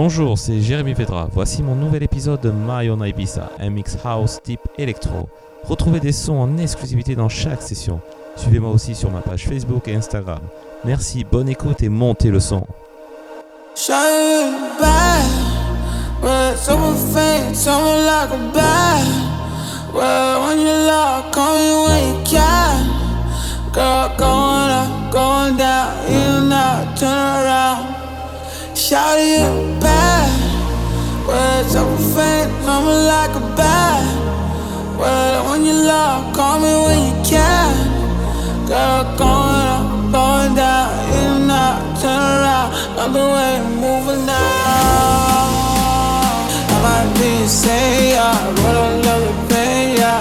Bonjour, c'est Jérémy Vedra. Voici mon nouvel épisode de My Own Ibiza, un mix house type électro. Retrouvez des sons en exclusivité dans chaque session. Suivez-moi aussi sur ma page Facebook et Instagram. Merci, bonne écoute et montez le son. Girl, going up, going down, you not turn around. Shout it back. Words of a faint, coming like a bat. Well, when you love, call me when you can. Girl, going up, going down, you not turn around. Not the way I'm moving now. I might be saying, yeah, but I love you, baby, yeah.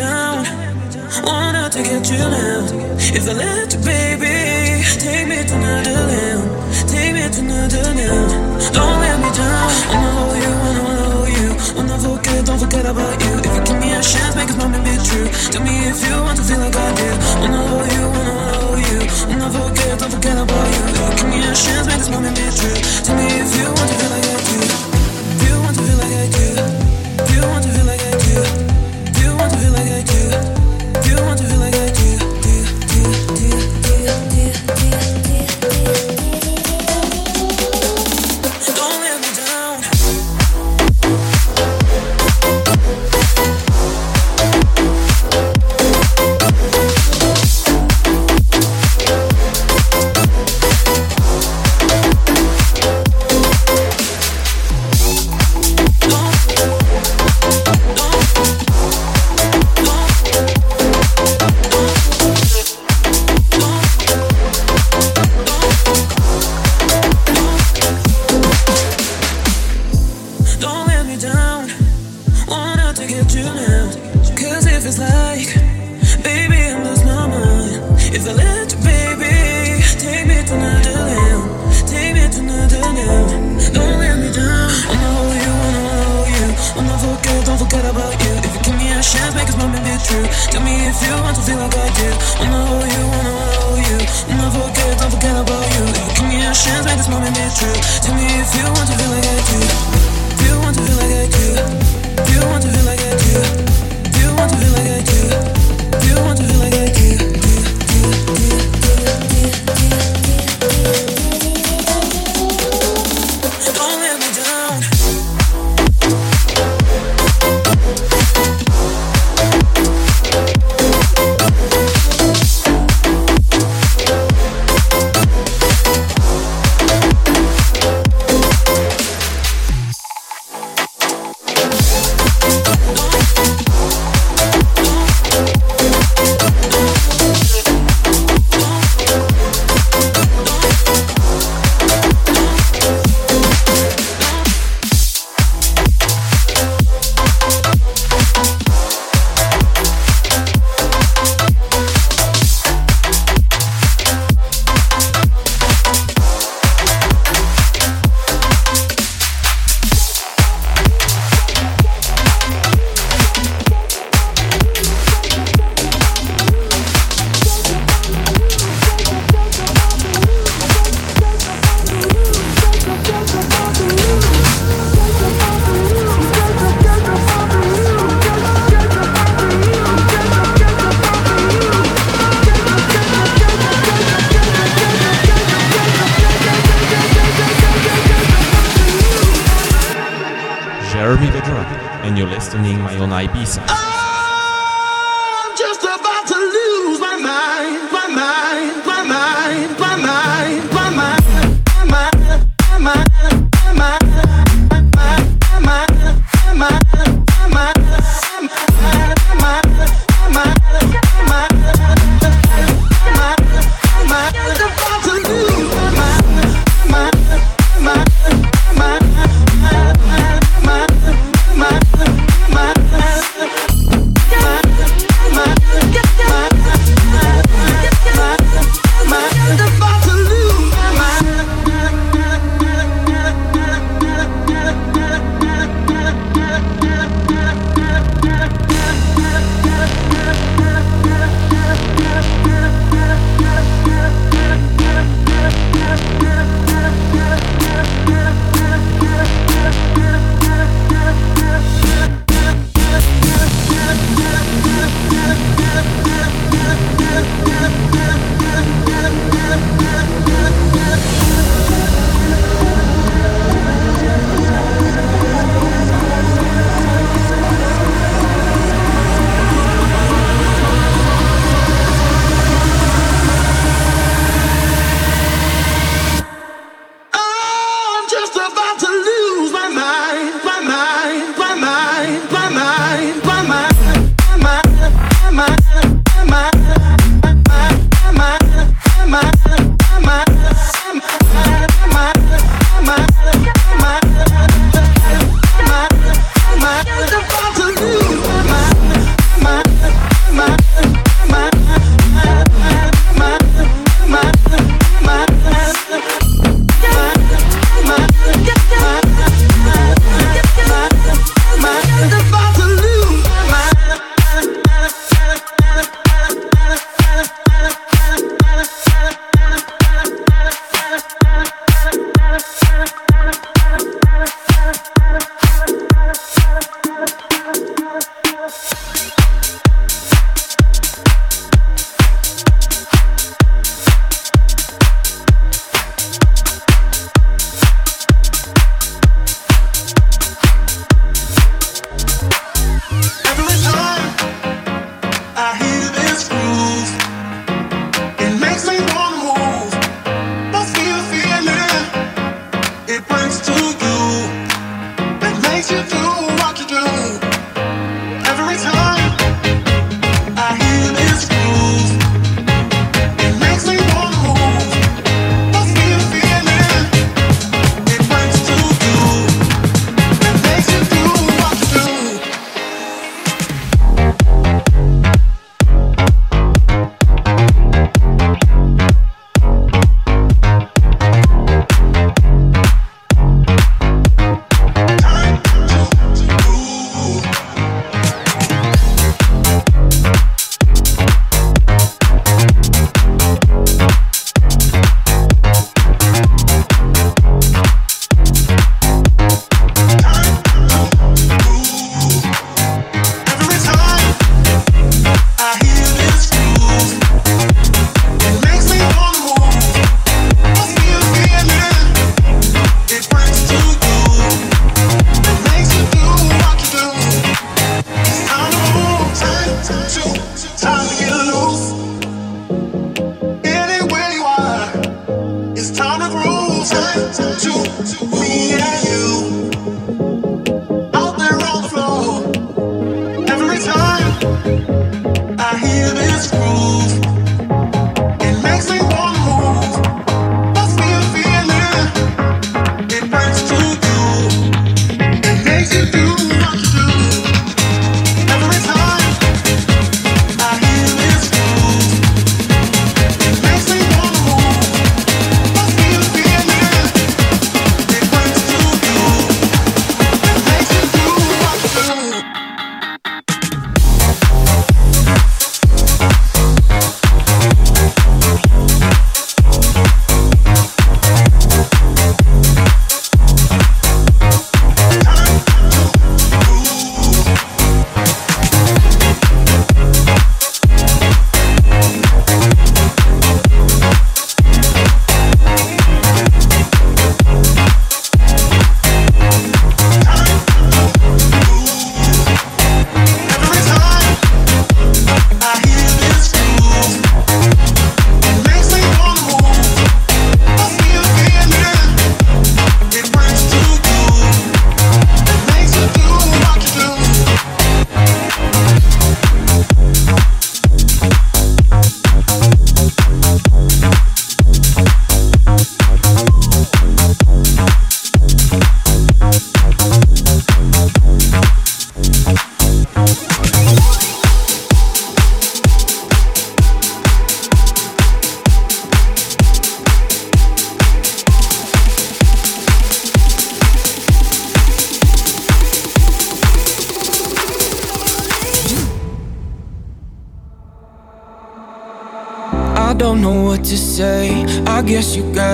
down. Wanna to get you now. If I let you, baby, take me to another land. Take me to another land. Don't let me down. Wanna hold you, wanna hold you. Wanna forget, don't forget about you. If you give me a chance, make it mine and be true. Tell me if you want to feel like I do. Wanna hold you, wanna hold you. Wanna forget, don't forget about you. If you give me a chance, make it mine and be true. Tell me if you want to feel like I do. If you want to feel like I do. If you want to feel like I do. If you want to feel like I do. If you want to feel like I do.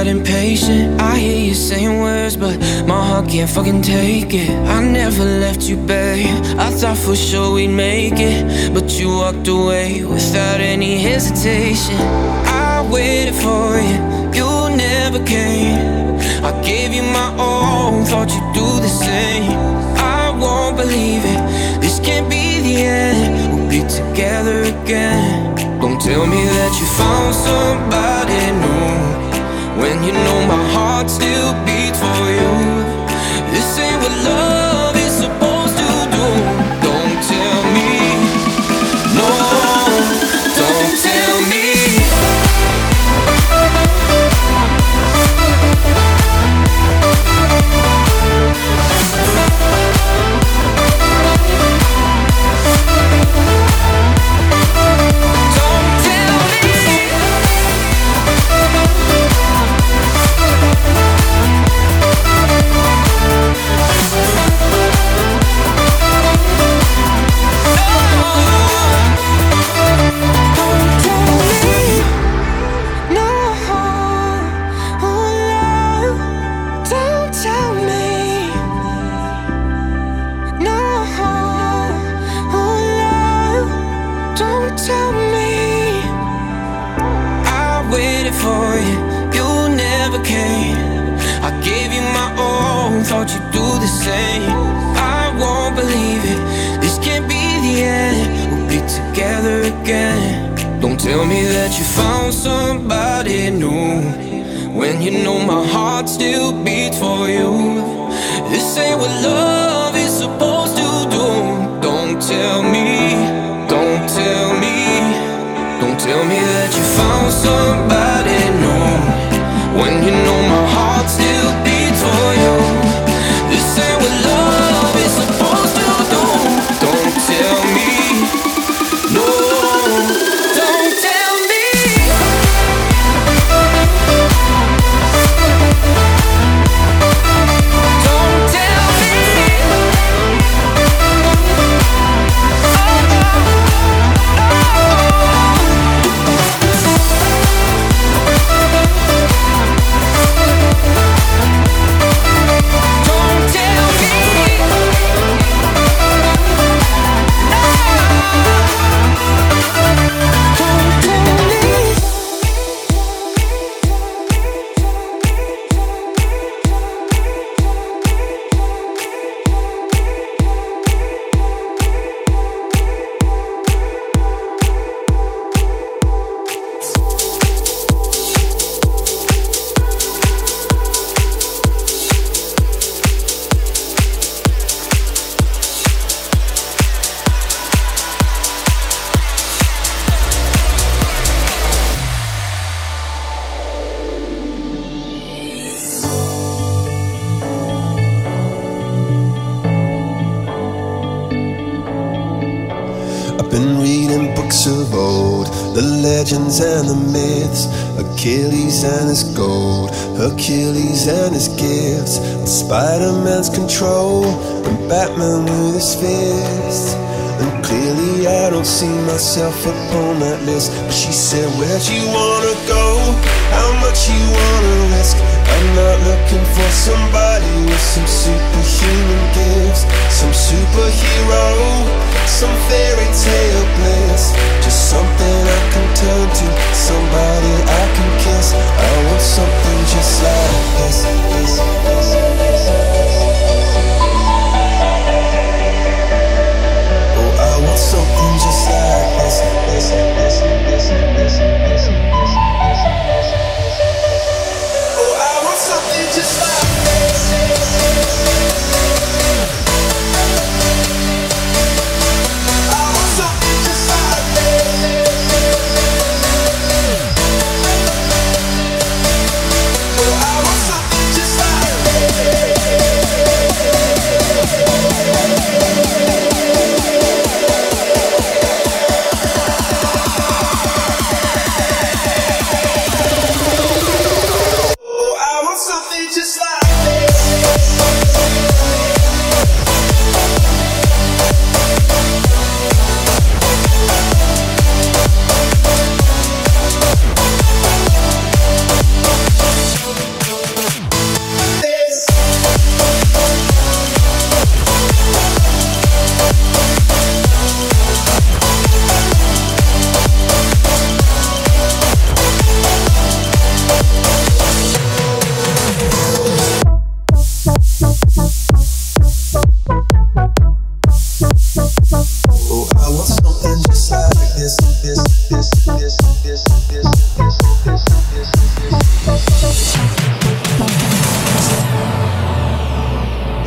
Impatient, I hear you saying words, but my heart can't fucking take it. I never left you, babe. I thought for sure we'd make it, but you walked away without any hesitation. I waited for you, you never came. I gave you my all, thought you'd do the same. I won't believe it, this can't be the end. We'll be together again. Don't tell me that you found somebody new, when you know my heart still beats for you. This ain't what love is supposed to do. Don't tell me, no, don't tell me. reading books of old, the legends and the myths, Achilles and his gold, Hercules and his gifts, and Spider-Man's control, and Batman with his fists. And clearly I don't see myself upon that list. But she said, where'd you wanna go? How much you wanna risk? I'm not looking for somebody with some superhuman gifts, some superhero, some fairy tale bliss. Just something I can turn to, somebody I can kiss. I want something just like this, this, this, this, this. Oh, I want something just like this, this, this, this, this, this, this. Just like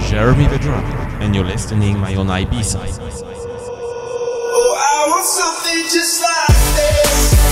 Jérémy Vedra, and you're listening to My Own Ibiza. Oh, I want something just like this. This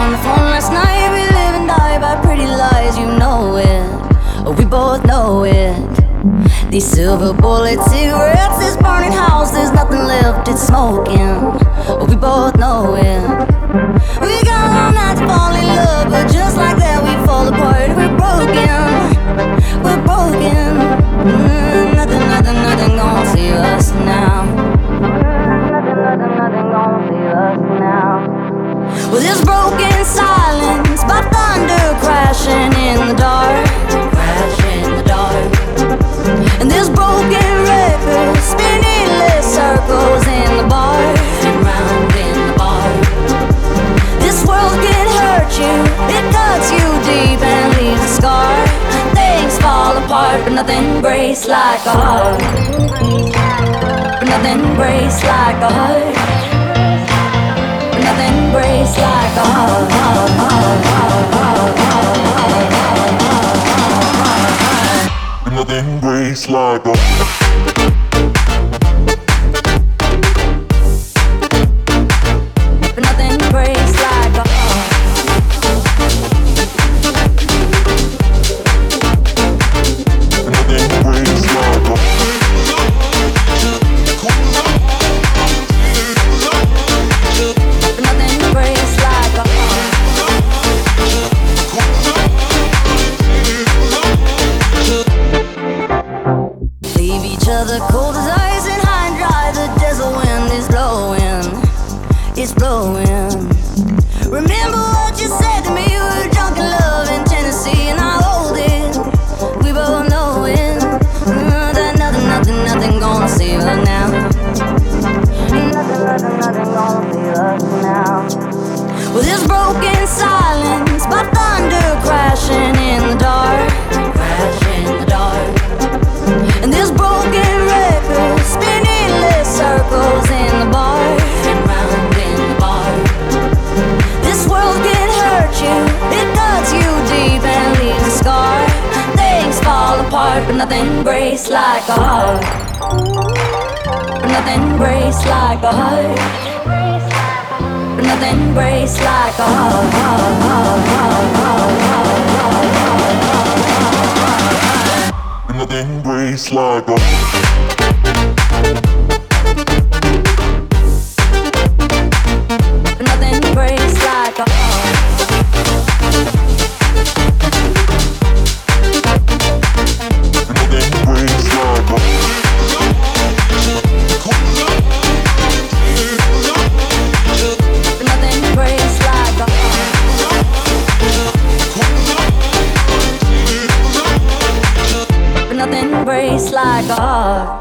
on the phone last night. We live and die by pretty lies, you know it. We both know it. These silver bullet cigarettes, this burning house, there's nothing left, it's smoking. We both know it. We got all night to fall in love, but just like that we fall apart. We're broken, we're broken. Nothing, nothing, nothing gonna save us now. Well, there's broken silence by thunder crashing in the dark, crashing in the dark. And there's broken records spinning less circles in the bar, round in the bar. This world can hurt you, it cuts you deep and leaves a scar. Things fall apart, but nothing breaks like a heart. But nothing breaks like a heart. Nothing breaks like a heart. Nothing breaks like a heart. Nothing breaks like a heart. Nothing breaks like a heart. The cold as ice and high and dry, the desert wind is blowing, it's blowing. Remember what you said to me, we were drunk in love in Tennessee, and I hold it, we both know it. That nothing, nothing, nothing gonna save us now. Nothing, nothing, nothing gonna save us now. Well, there's broken silence by thunder crashing in the dark, crashing in the dark. And there's broken records spinning less circles in the bar, and round in the bar. This world can hurt you, it cuts you deep and leaves a scar. Things fall apart, but nothing breaks like a heart. But nothing breaks like a heart. But nothing breaks like a heart. Nothing breaks like a heart. Nothing breaks like a heart. Nothing breaks like a heart. Nothing breaks like a heart. Nothing breaks like a heart.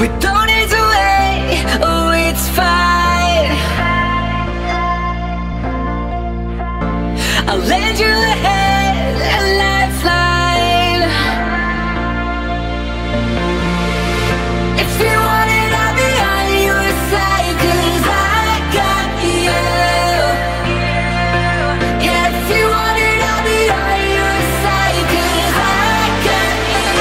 We don't need to wait, oh it's fine. I'll lend you a hand, a lifeline. If you want it, I'll be on your side, 'cause I got you. Yeah, if you want it, I'll be on your side, 'cause I got you.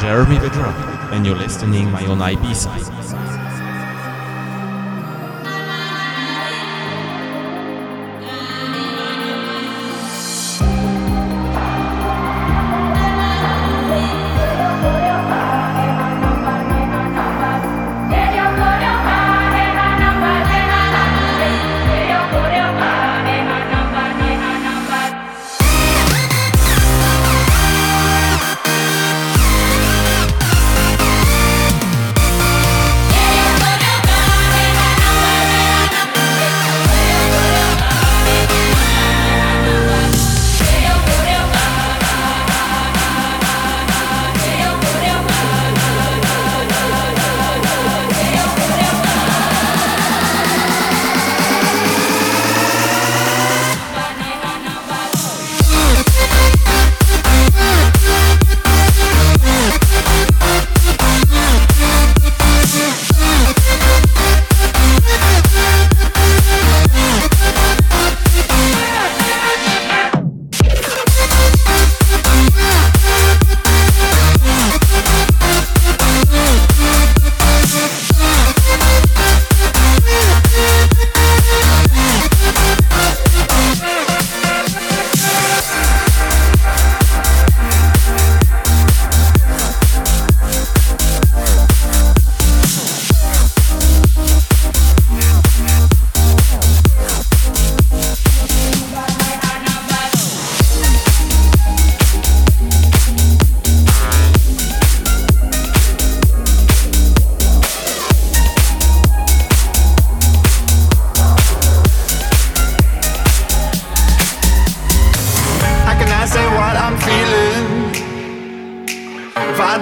Jérémy Vedra, and you're listening My Own Ibiza.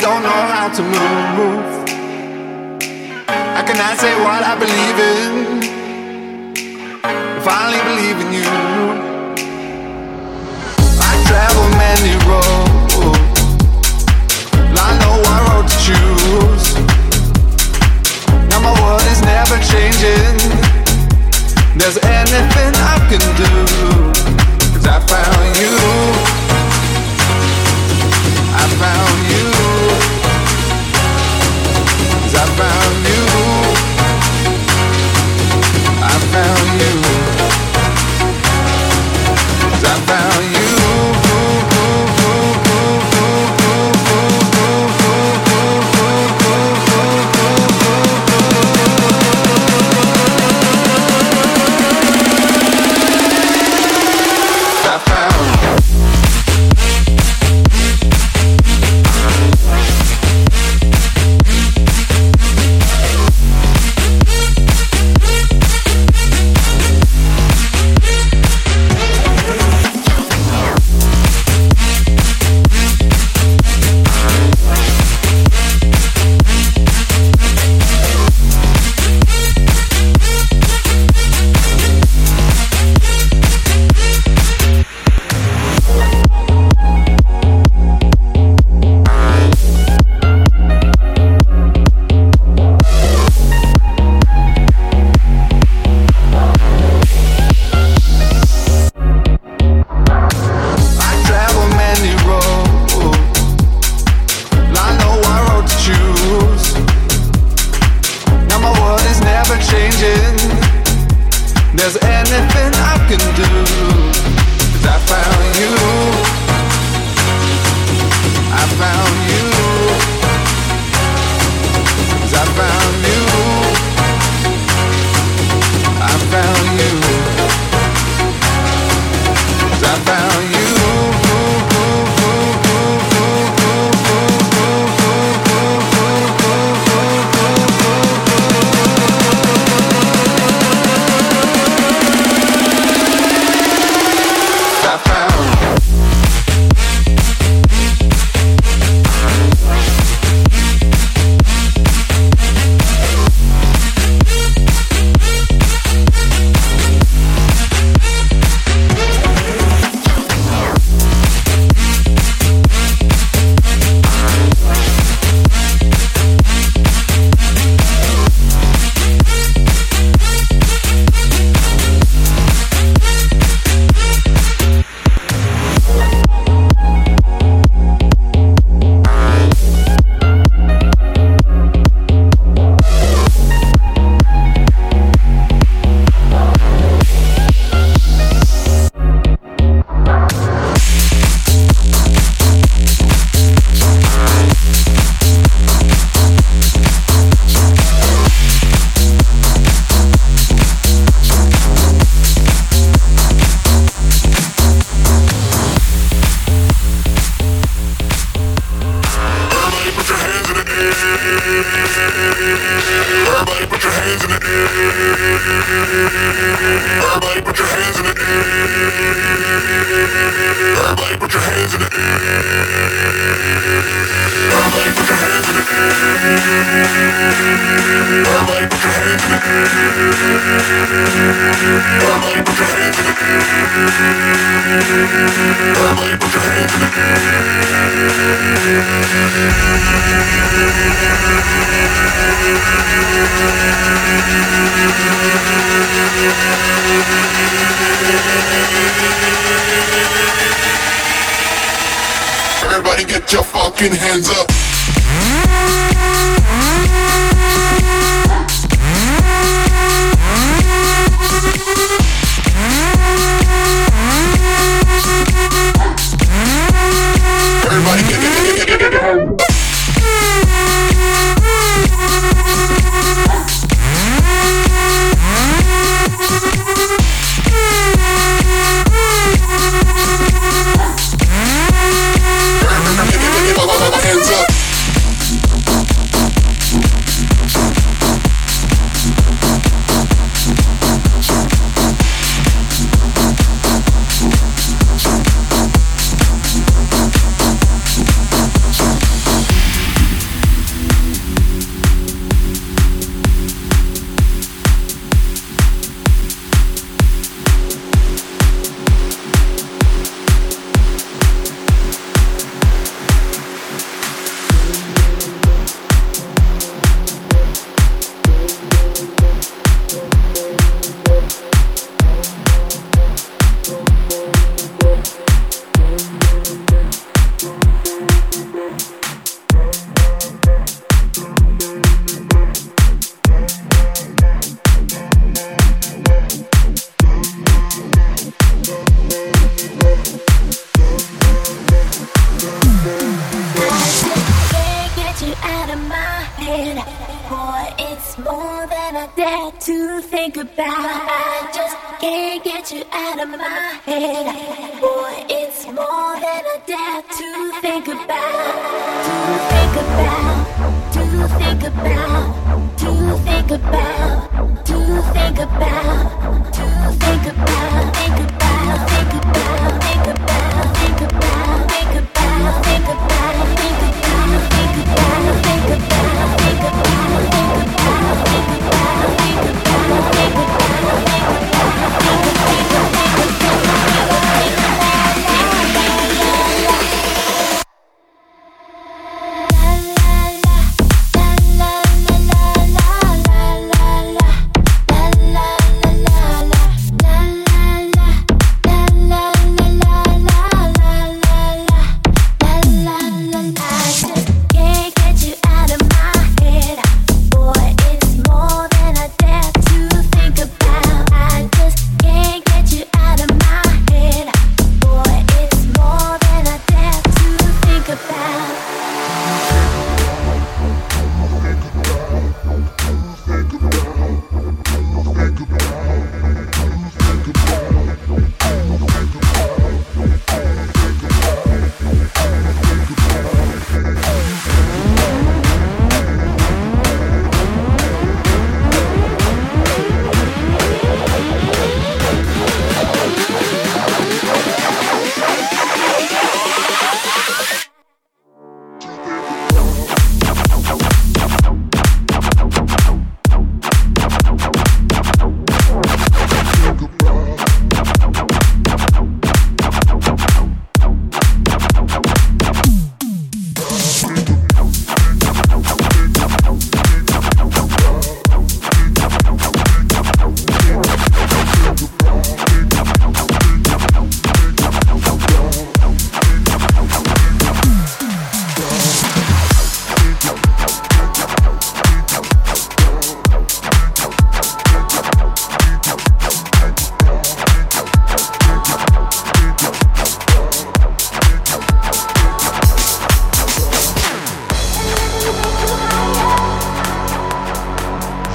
don't know how to move. I cannot say what I believe in. I finally believe in you. I travel many roads, but I know what road to choose. Now my world is never changing. There's anything I can do, 'cause I found you. I found you, 'cause I found you. I found you, 'cause I found you. Everybody get your fucking hands up. Everybody get hands up. Hands up. lot to think about. I just can't get you out of my head. Boy, it's more than I dare to think about. To think about, to think about, to think about, to think about, to think about, think about, think about, think about, think about, think about, think about, think about, think about, think about, think about, think about.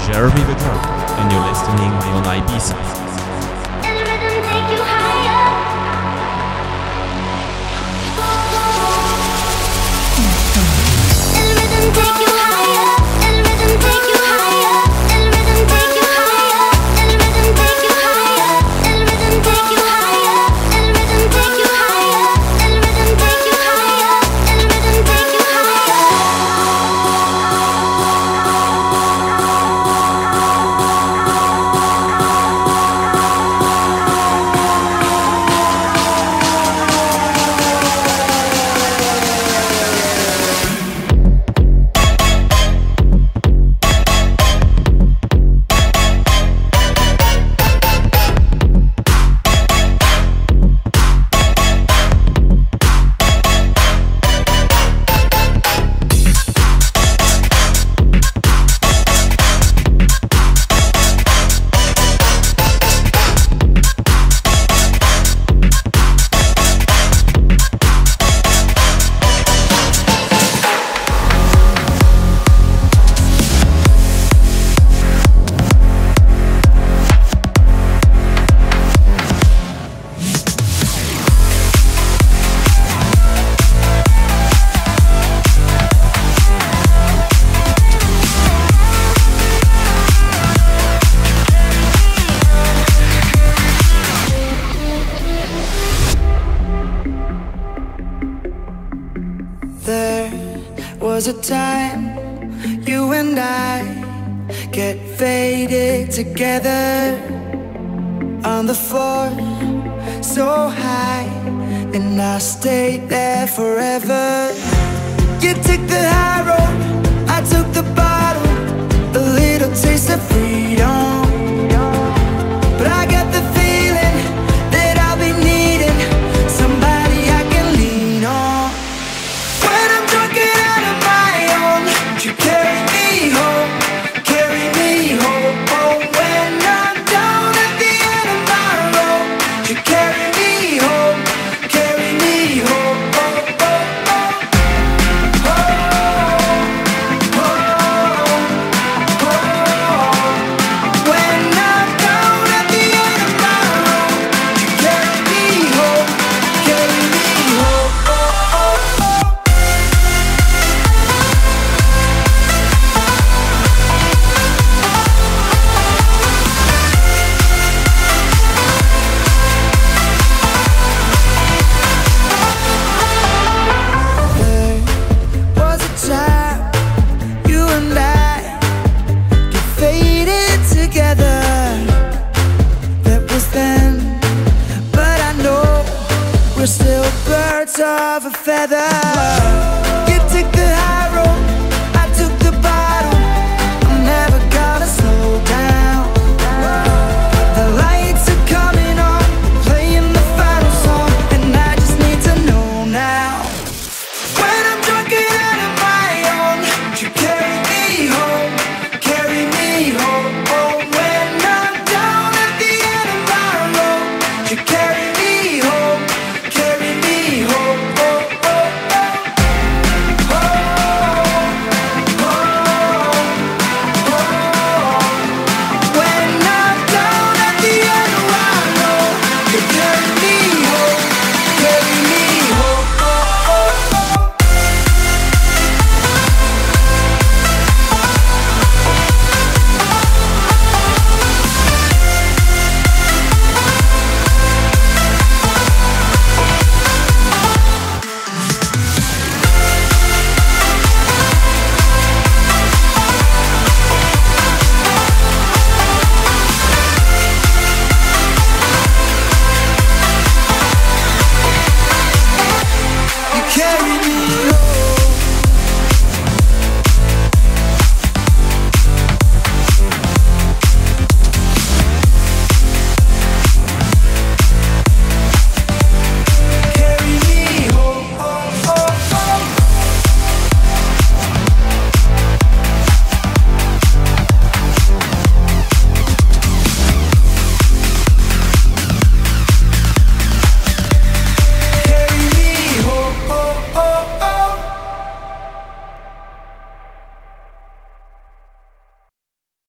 Jérémy Vedra, and you're listening to My Own Ibiza. And the rhythm take you higher. Was a time you and I get faded together on the floor so high, and I stayed there forever. You took the high road, I took the bottle, a little taste of freedom. But I got the feeling that I'll be needing somebody I can lean on. When I'm talking out of you carry me home, carry me home. Oh, when I'm down at the end of my road, you carry me home, carry me home. Oh, oh, oh, oh, oh, oh, oh, oh. When We're still birds of a feather.